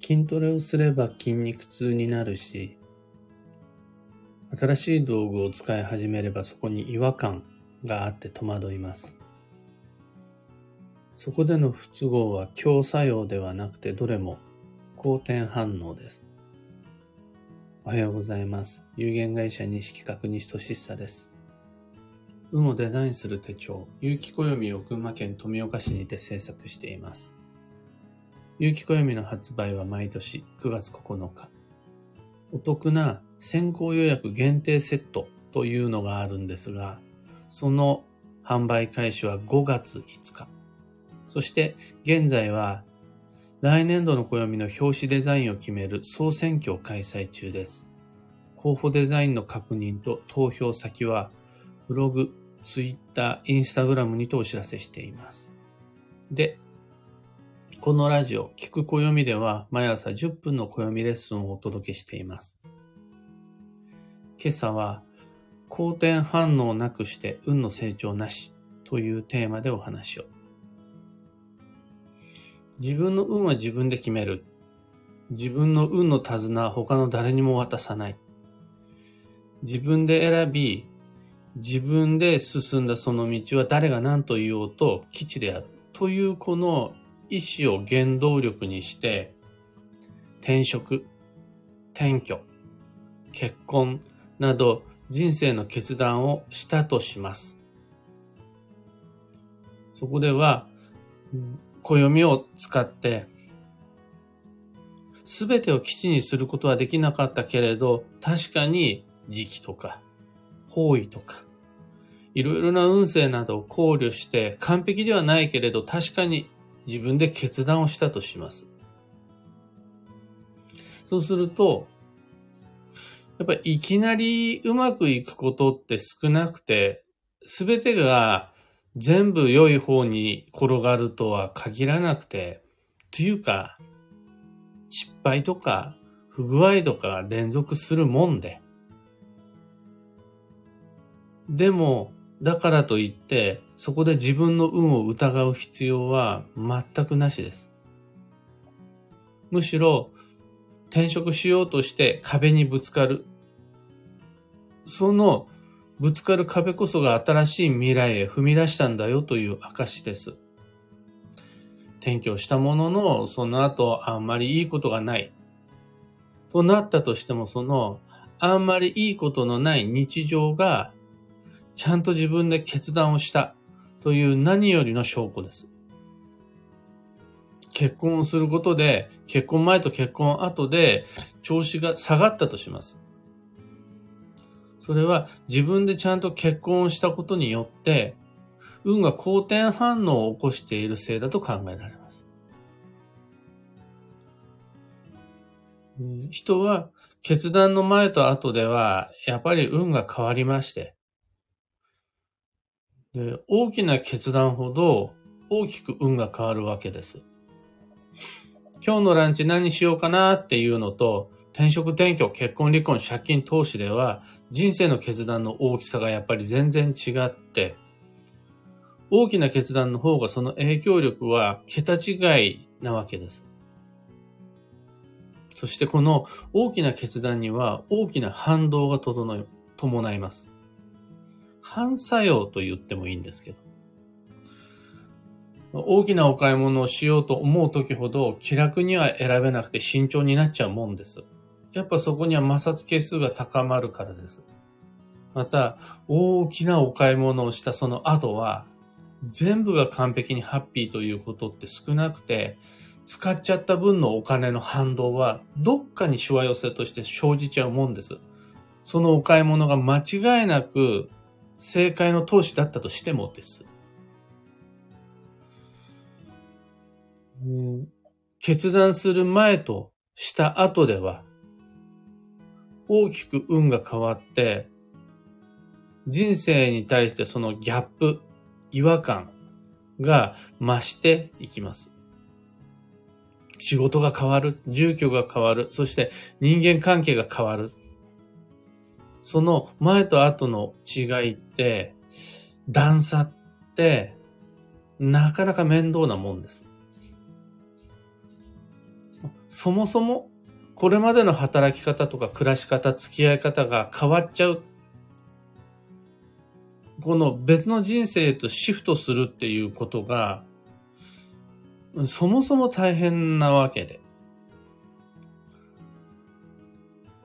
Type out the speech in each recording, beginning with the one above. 筋トレをすれば筋肉痛になるし、新しい道具を使い始めればそこに違和感があって戸惑います。そこでの不都合は強作用ではなくてどれも好転反応です。おはようございます。有限会社西企画西俊久です。運をデザインする手帳、有機暦を群馬県富岡市にて制作しています。有機暦の発売は毎年9月9日。お得な先行予約限定セットというのがあるんですが、その販売開始は5月5日。そして現在は来年度の暦の表紙デザインを決める総選挙を開催中です。候補デザインの確認と投票先はブログ、ツイッター、インスタグラムにてお知らせしています。で、このラジオ、聞く暦では毎朝10分の暦レッスンをお届けしています。今朝は、好転反応なくして運の成長なしというテーマでお話を。自分の運は自分で決める。自分の運の手綱は他の誰にも渡さない。自分で選び、自分で進んだその道は誰が何と言おうと基地である。というこの意思を原動力にして、転職、転居、結婚など人生の決断をしたとします。そこでは、暦を使って、すべてを基地にすることはできなかったけれど、確かに時期とか、方位とか、いろいろな運勢などを考慮して、完璧ではないけれど、確かに自分で決断をしたとします。そうすると、やっぱりいきなりうまくいくことって少なくて、すべてが全部良い方に転がるとは限らなくて、というか、失敗とか不具合とか連続するもんで。でも、だからといって、そこで自分の運を疑う必要は全くなしです。むしろ、転職しようとして壁にぶつかる。そのぶつかる壁こそが新しい未来へ踏み出したんだよという証です。転居したものの、その後あんまりいいことがない。となったとしても、そのあんまりいいことのない日常がちゃんと自分で決断をしたという何よりの証拠です。結婚をすることで、結婚前と結婚後で調子が下がったとします。それは自分でちゃんと結婚をしたことによって、運が好転反応を起こしているせいだと考えられます。人は決断の前と後ではやっぱり運が変わりまして、で、大きな決断ほど大きく運が変わるわけです。今日のランチ何しようかなっていうのと、転職転居、結婚離婚、借金投資では人生の決断の大きさがやっぱり全然違って、大きな決断の方がその影響力は桁違いなわけです。そしてこの大きな決断には大きな反動が伴います。反作用と言ってもいいんですけど。大きなお買い物をしようと思うときほど気楽には選べなくて慎重になっちゃうもんです。やっぱそこには摩擦係数が高まるからです。また、大きなお買い物をしたその後は、全部が完璧にハッピーということって少なくて、使っちゃった分のお金の反動はどっかにしわ寄せとして生じちゃうもんです。そのお買い物が間違いなく正解の投資だったとしてもです。決断する前とした後では大きく運が変わって人生に対してそのギャップ、違和感が増していきます。仕事が変わる、住居が変わる、そして人間関係が変わる。その前と後の違いって段差ってなかなか面倒なもんです。そもそもこれまでの働き方とか暮らし方、付き合い方が変わっちゃう。この別の人生へとシフトするっていうことが、そもそも大変なわけで。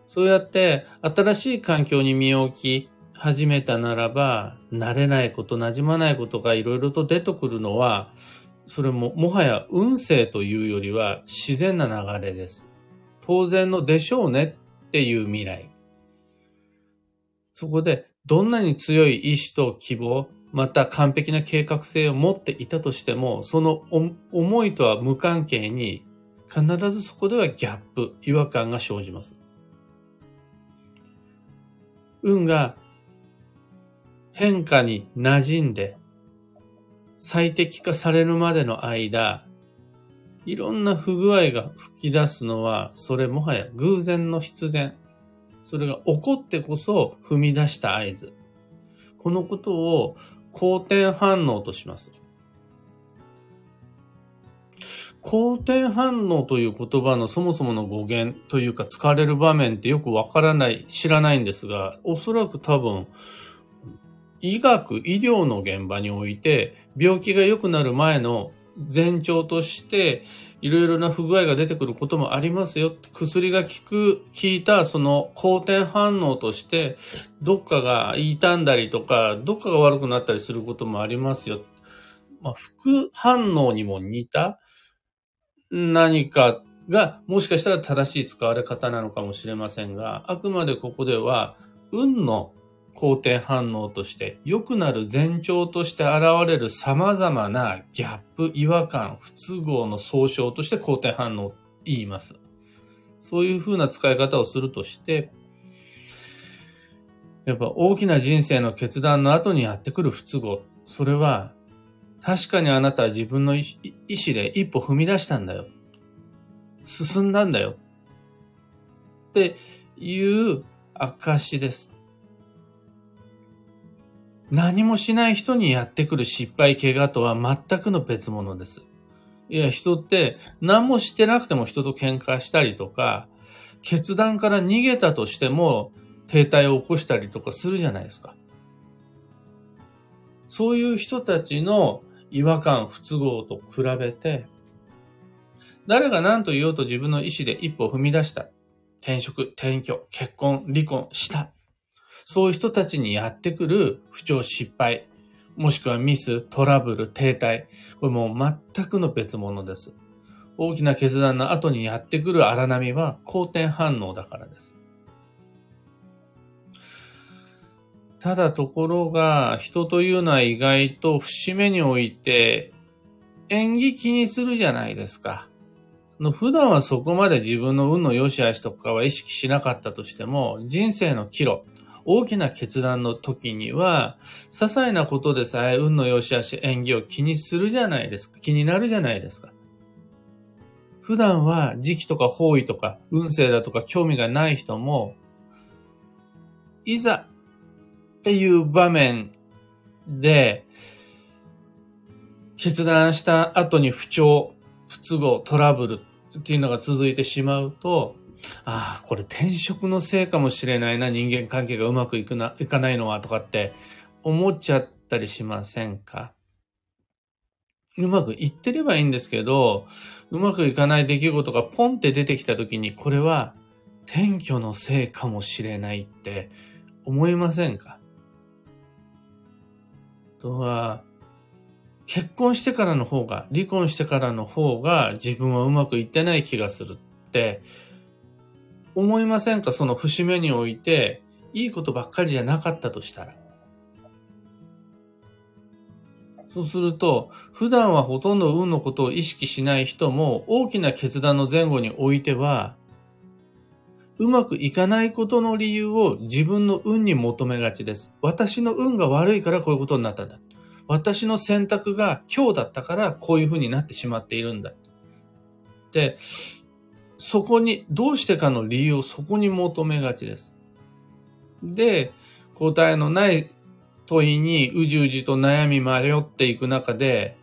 そうやって新しい環境に身を置き始めたならば、慣れないこと、馴染まないことがいろいろと出てくるのは、それももはや運勢というよりは自然な流れです。当然のでしょうねっていう未来。そこでどんなに強い意志と希望、また完璧な計画性を持っていたとしても、その思いとは無関係に、必ずそこではギャップ、違和感が生じます。運が変化に馴染んで、最適化されるまでの間、いろんな不具合が吹き出すのは、それもはや偶然の必然。それが起こってこそ踏み出した合図。このことを好転反応とします。好転反応という言葉のそもそもの語源というか、使われる場面ってよくわからない、知らないんですが、おそらく多分、医学、医療の現場において、病気が良くなる前の前兆として、いろいろな不具合が出てくることもありますよ。薬が効いたその好転反応として、どっかが傷んだりとか、どっかが悪くなったりすることもありますよ。まあ、副反応にも似た何かが、もしかしたら正しい使われ方なのかもしれませんが、あくまでここでは、運の好転反応として、良くなる前兆として現れる様々なギャップ、違和感、不都合の総称として好転反応を言います。そういう風な使い方をするとして、やっぱ大きな人生の決断の後にやってくる不都合、それは確かにあなたは自分の意思で一歩踏み出したんだよ。進んだんだよ。っていう証です。何もしない人にやってくる失敗、怪我とは全くの別物です。いや、人って何もしてなくても人と喧嘩したりとか、決断から逃げたとしても停滞を起こしたりとかするじゃないですか。そういう人たちの違和感、不都合と比べて、誰が何と言おうと自分の意思で一歩踏み出した。転職、転居、結婚、離婚した。そういう人たちにやってくる不調、失敗、もしくはミス、トラブル、停滞。これもう全くの別物です。大きな決断の後にやってくる荒波は好転反応だからです。ただところが、人というのは意外と節目において縁起気にするじゃないですか。普段はそこまで自分の運の良し悪しとかは意識しなかったとしても、人生の岐路、大きな決断の時には、些細なことでさえ運の良し悪し、縁起を気にするじゃないですか。気になるじゃないですか。普段は時期とか方位とか運勢だとか興味がない人も、いざっていう場面で、決断した後に不調、不都合、トラブルっていうのが続いてしまうと、ああ、これ転職のせいかもしれないな、人間関係がうまくいかないのはとかって思っちゃったりしませんか？うまくいってればいいんですけど、うまくいかない出来事がポンって出てきた時に、これは転居のせいかもしれないって思いませんか？あとは、結婚してからの方が、離婚してからの方が自分はうまくいってない気がするって思いませんか？その節目において、いいことばっかりじゃなかったとしたら。そうすると、普段はほとんど運のことを意識しない人も、大きな決断の前後においては、うまくいかないことの理由を自分の運に求めがちです。私の運が悪いからこういうことになったんだ。私の選択が今日だったからこういうふうになってしまっているんだ。で、そこに、どうしてかの理由をそこに求めがちです。で、答えのない問いにうじうじと悩み迷っていく中で、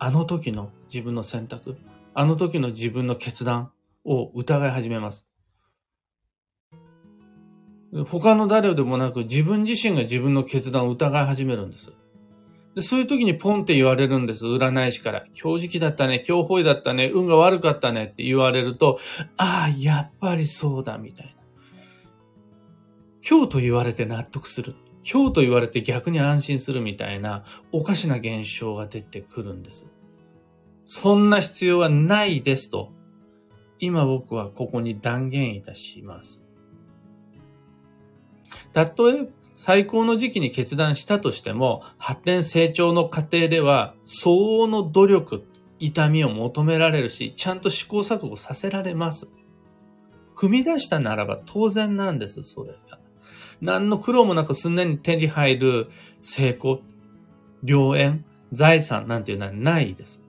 あの時の自分の選択、あの時の自分の決断、を疑い始めます。他の誰でもなく自分自身が自分の決断を疑い始めるんです。で、そういう時にポンって言われるんです。占い師から。強磁気だったね、強方位だったね、運が悪かったねって言われると、ああ、やっぱりそうだみたいな。今日と言われて納得する。今日と言われて逆に安心するみたいなおかしな現象が出てくるんです。そんな必要はないですと、今僕はここに断言いたします。たとえ最高の時期に決断したとしても、発展成長の過程では相応の努力、痛みを求められるし、ちゃんと試行錯誤させられます。踏み出したならば当然なんです、それが。何の苦労もなくすんなり手に入る成功、良縁、財産なんていうのはないです。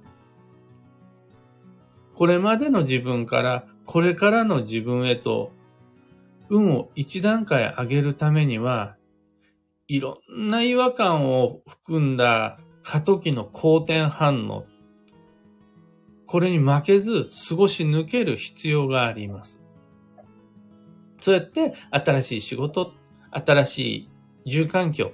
これまでの自分からこれからの自分へと運を一段階上げるためには、いろんな違和感を含んだ過渡期の好転反応、これに負けず過ごし抜ける必要があります。そうやって新しい仕事、新しい住環境、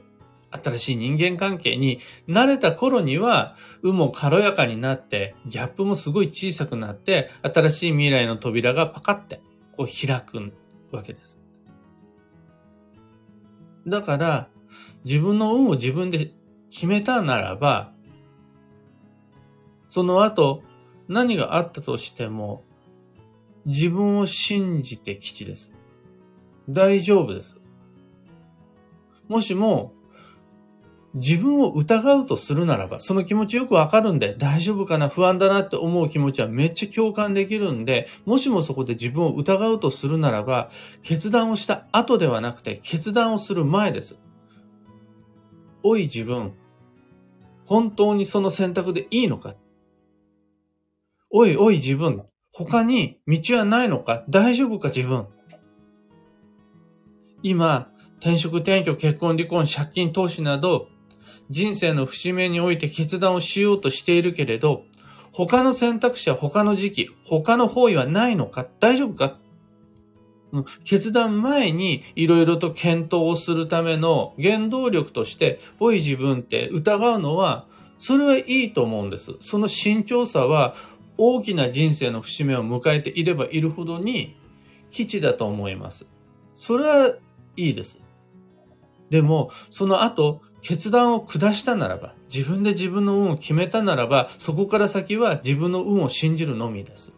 新しい人間関係に慣れた頃には運も軽やかになってギャップもすごい小さくなって、新しい未来の扉がパカってこう開くわけです。だから自分の運を自分で決めたならば、その後何があったとしても自分を信じて吉です。大丈夫です。もしも自分を疑うとするならば、その気持ちよくわかるんで、大丈夫かな、不安だなって思う気持ちはめっちゃ共感できるんで、もしもそこで自分を疑うとするならば、決断をした後ではなくて、決断をする前です。おい自分、本当にその選択でいいのか？おいおい自分、他に道はないのか？大丈夫か自分？今、転職、転居、結婚、離婚、借金、投資など、人生の節目において決断をしようとしているけれど、他の選択肢や他の時期、他の方位はないのか？大丈夫か？決断前にいろいろと検討をするための原動力として、おい自分って疑うのは、それはいいと思うんです。その慎重さは、大きな人生の節目を迎えていればいるほどに、吉だと思います。それはいいです。でも、その後、決断を下したならば、自分で自分の運を決めたならば、そこから先は自分の運を信じるのみです。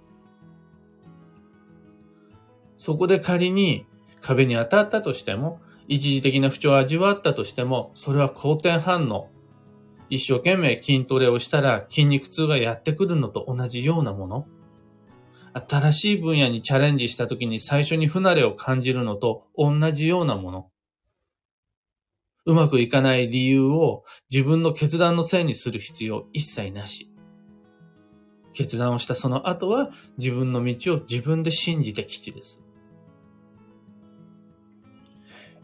そこで仮に壁に当たったとしても、一時的な不調を味わったとしても、それは好転反応。一生懸命筋トレをしたら筋肉痛がやってくるのと同じようなもの。新しい分野にチャレンジした時に最初に不慣れを感じるのと同じようなもの。うまくいかない理由を自分の決断のせいにする必要一切なし。決断をしたその後は自分の道を自分で信じて吉です。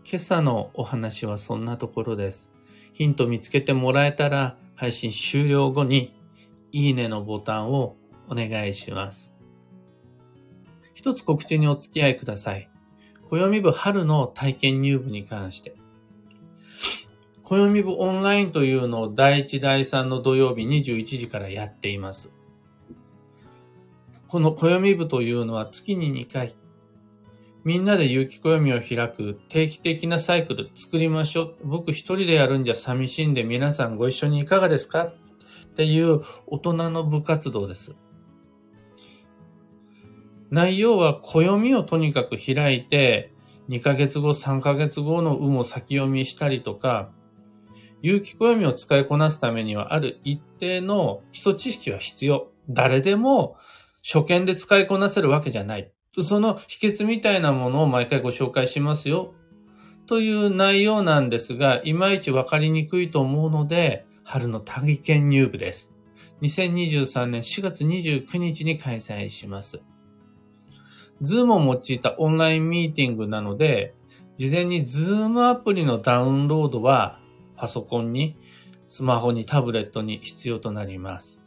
今朝のお話はそんなところです。ヒント見つけてもらえたら、配信終了後にいいねのボタンをお願いします。一つ告知にお付き合いください。暦部春の体験入部に関して。暦部オンラインというのを第1、第3の土曜日21時からやっています。この暦部というのは月に2回、みんなで有機暦を開く定期的なサイクル作りましょう。僕一人でやるんじゃ寂しいんで皆さんご一緒にいかがですかっていう大人の部活動です。内容は暦をとにかく開いて、2ヶ月後、3ヶ月後の運を先読みしたりとか、有機暦を使いこなすためにはある一定の基礎知識は必要。誰でも初見で使いこなせるわけじゃない。その秘訣みたいなものを毎回ご紹介しますよ。という内容なんですが、いまいちわかりにくいと思うので、春の体験入部です。2023年4月29日に開催します。Zoom を用いたオンラインミーティングなので、事前に Zoom アプリのダウンロードはパソコンに、スマホに、タブレットに必要となります。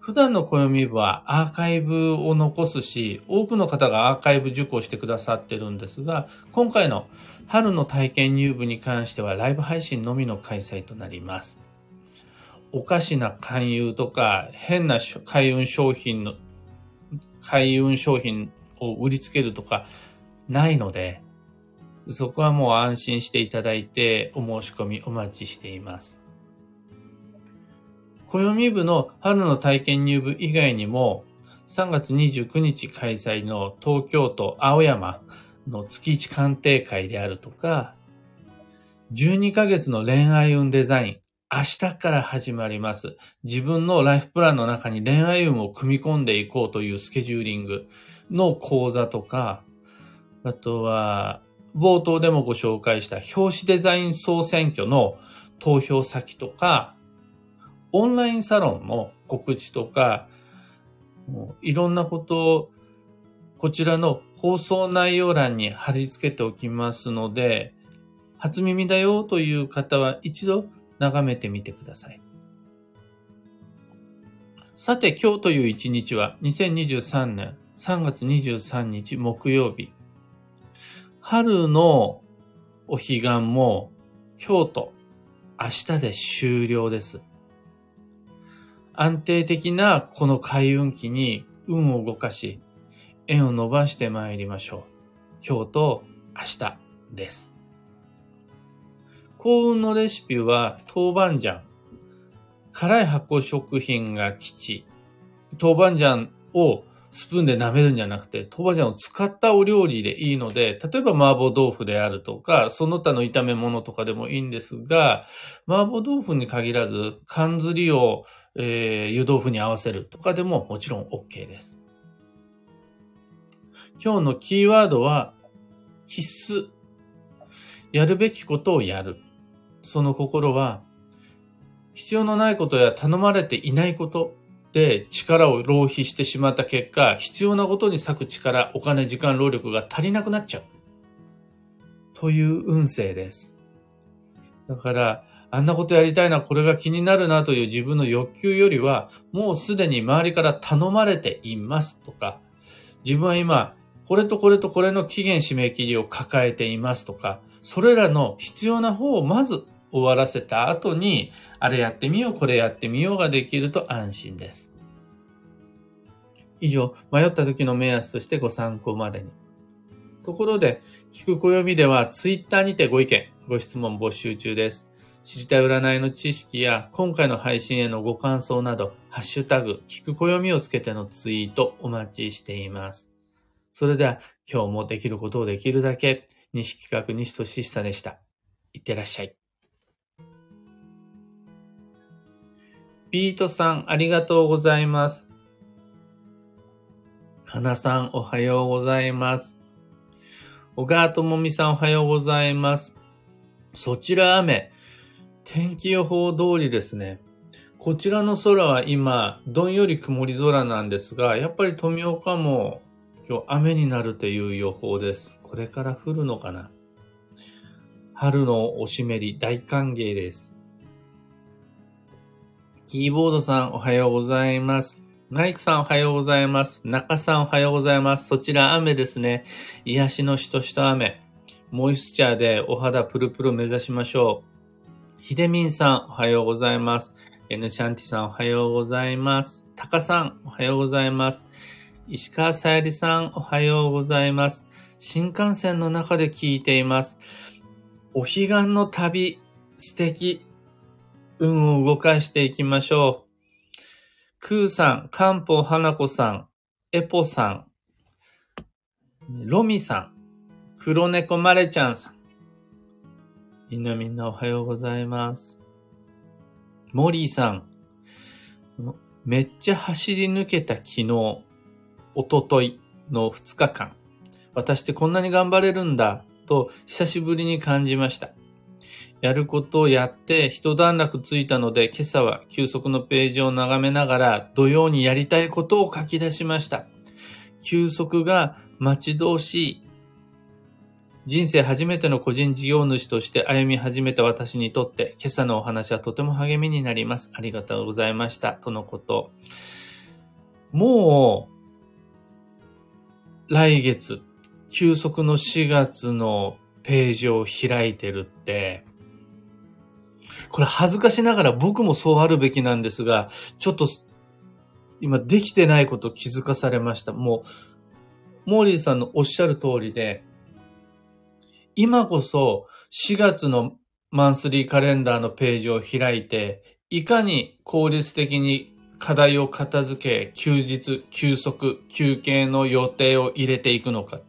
普段の暦はアーカイブを残すし、多くの方がアーカイブ受講してくださってるんですが、今回の春の体験入部に関してはライブ配信のみの開催となります。おかしな勧誘とか変な開運商品を売りつけるとかないので、そこはもう安心していただいてお申し込みお待ちしています。暦部の春の体験入部以外にも3月29日開催の東京都青山の月1鑑定会であるとか、12ヶ月の恋愛運デザイン、明日から始まります。自分のライフプランの中に恋愛運を組み込んでいこうというスケジューリングの講座とか、あとは冒頭でもご紹介した表紙デザイン総選挙の投票先とか、オンラインサロンの告知とか、いろんなことをこちらの放送内容欄に貼り付けておきますので、初耳だよという方は一度眺めてみてください。さて、今日という一日は2023年3月23日木曜日。春のお彼岸も今日と明日で終了です。安定的なこの開運期に運を動かし、縁を伸ばしてまいりましょう。今日と明日です。幸運のレシピは豆板醤。辛い発酵食品が吉。豆板醤をスプーンで舐めるんじゃなくて、豆板醤を使ったお料理でいいので、例えば麻婆豆腐であるとか、その他の炒め物とかでもいいんですが、麻婆豆腐に限らず、缶ずりを湯豆腐に合わせるとかでももちろん OK です。今日のキーワードは必須。やるべきことをやる。その心は、必要のないことや頼まれていないことで力を浪費してしまった結果、必要なことに割く力、お金、時間、労力が足りなくなっちゃう。という運勢です。だから、あんなことやりたいな、これが気になるなという自分の欲求よりは、もうすでに周りから頼まれていますとか、自分は今、これとこれとこれの期限締め切りを抱えていますとか、それらの必要な方をまず終わらせた後に、あれやってみよう、これやってみようができると安心です。以上、迷った時の目安としてご参考までに。ところで、聞く暦ではTwitterにてご意見、ご質問募集中です。知りたい占いの知識や今回の配信へのご感想など、ハッシュタグ、聞く暦をつけてのツイートお待ちしています。それでは今日もできることをできるだけ、西企画西俊久でした。いってらっしゃい。ビートさんありがとうございます。花さんおはようございます。小川智美さんおはようございます。そちら雨。天気予報通りですね。こちらの空は今、どんより曇り空なんですが、やっぱり富岡も今日雨になるという予報です。これから降るのかな。春のおしめり大歓迎です。キーボードさんおはようございます。マイクさんおはようございます。中さんおはようございます。そちら雨ですね。癒しのしとしと雨。モイスチャーでお肌プルプル目指しましょう。ひでみんさん、おはようございます。Nシャンティさん、おはようございます。たかさん、おはようございます。石川さゆりさん、おはようございます。新幹線の中で聞いています。お彼岸の旅、素敵。運を動かしていきましょう。くーさん、かんぽうはなこさん、えぽさん、ろみさん、黒猫まれちゃんさん、みんなおはようございます。モリーさん。めっちゃ走り抜けた昨日、おとといの2日間。私ってこんなに頑張れるんだ、と久しぶりに感じました。やることをやって一段落ついたので、今朝は休息のページを眺めながら、土曜にやりたいことを書き出しました。休息が待ち遠しい。人生初めての個人事業主として歩み始めた私にとって、今朝のお話はとても励みになります。ありがとうございました。とのこと。もう来月休息の4月のページを開いてるって、これ恥ずかしながら僕もそうあるべきなんですが、ちょっと今できてないこと気づかされました。もうモーリーさんのおっしゃる通りで、今こそ4月のマンスリーカレンダーのページを開いて、いかに効率的に課題を片付け、休日、休息、休憩の予定を入れていくのか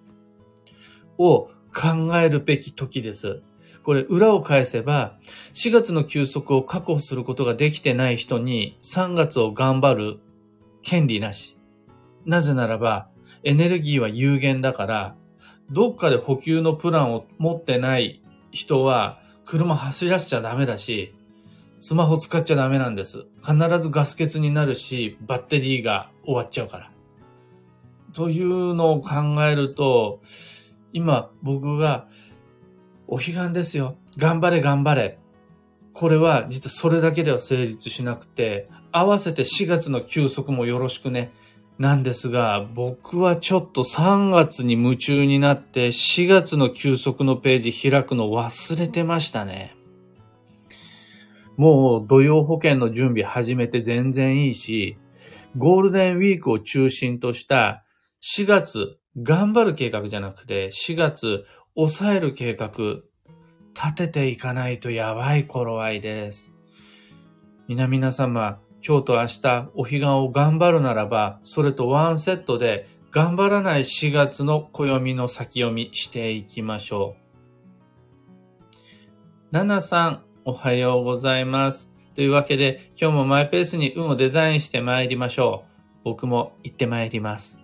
を考えるべき時です。これ裏を返せば、4月の休息を確保することができてない人に3月を頑張る権利なし。なぜならばエネルギーは有限だから、どっかで補給のプランを持ってない人は車走らせちゃダメだし、スマホ使っちゃダメなんです。必ずガス欠になるし、バッテリーが終わっちゃうから。というのを考えると、今僕がお彼岸ですよ。頑張れ頑張れ。これは実はそれだけでは成立しなくて、合わせて4月の休息もよろしくね。なんですが、僕はちょっと3月に夢中になって4月の休息のページ開くの忘れてましたね。もう土曜保険の準備始めて全然いいし、ゴールデンウィークを中心とした4月頑張る計画じゃなくて、4月抑える計画立てていかないとやばい頃合いです。皆様、今日と明日お彼岸を頑張るならば、それとワンセットで頑張らない4月の暦の先読みしていきましょう。7さん、おはようございます。というわけで、今日もマイペースに運をデザインしてまいりましょう。僕も行ってまいります。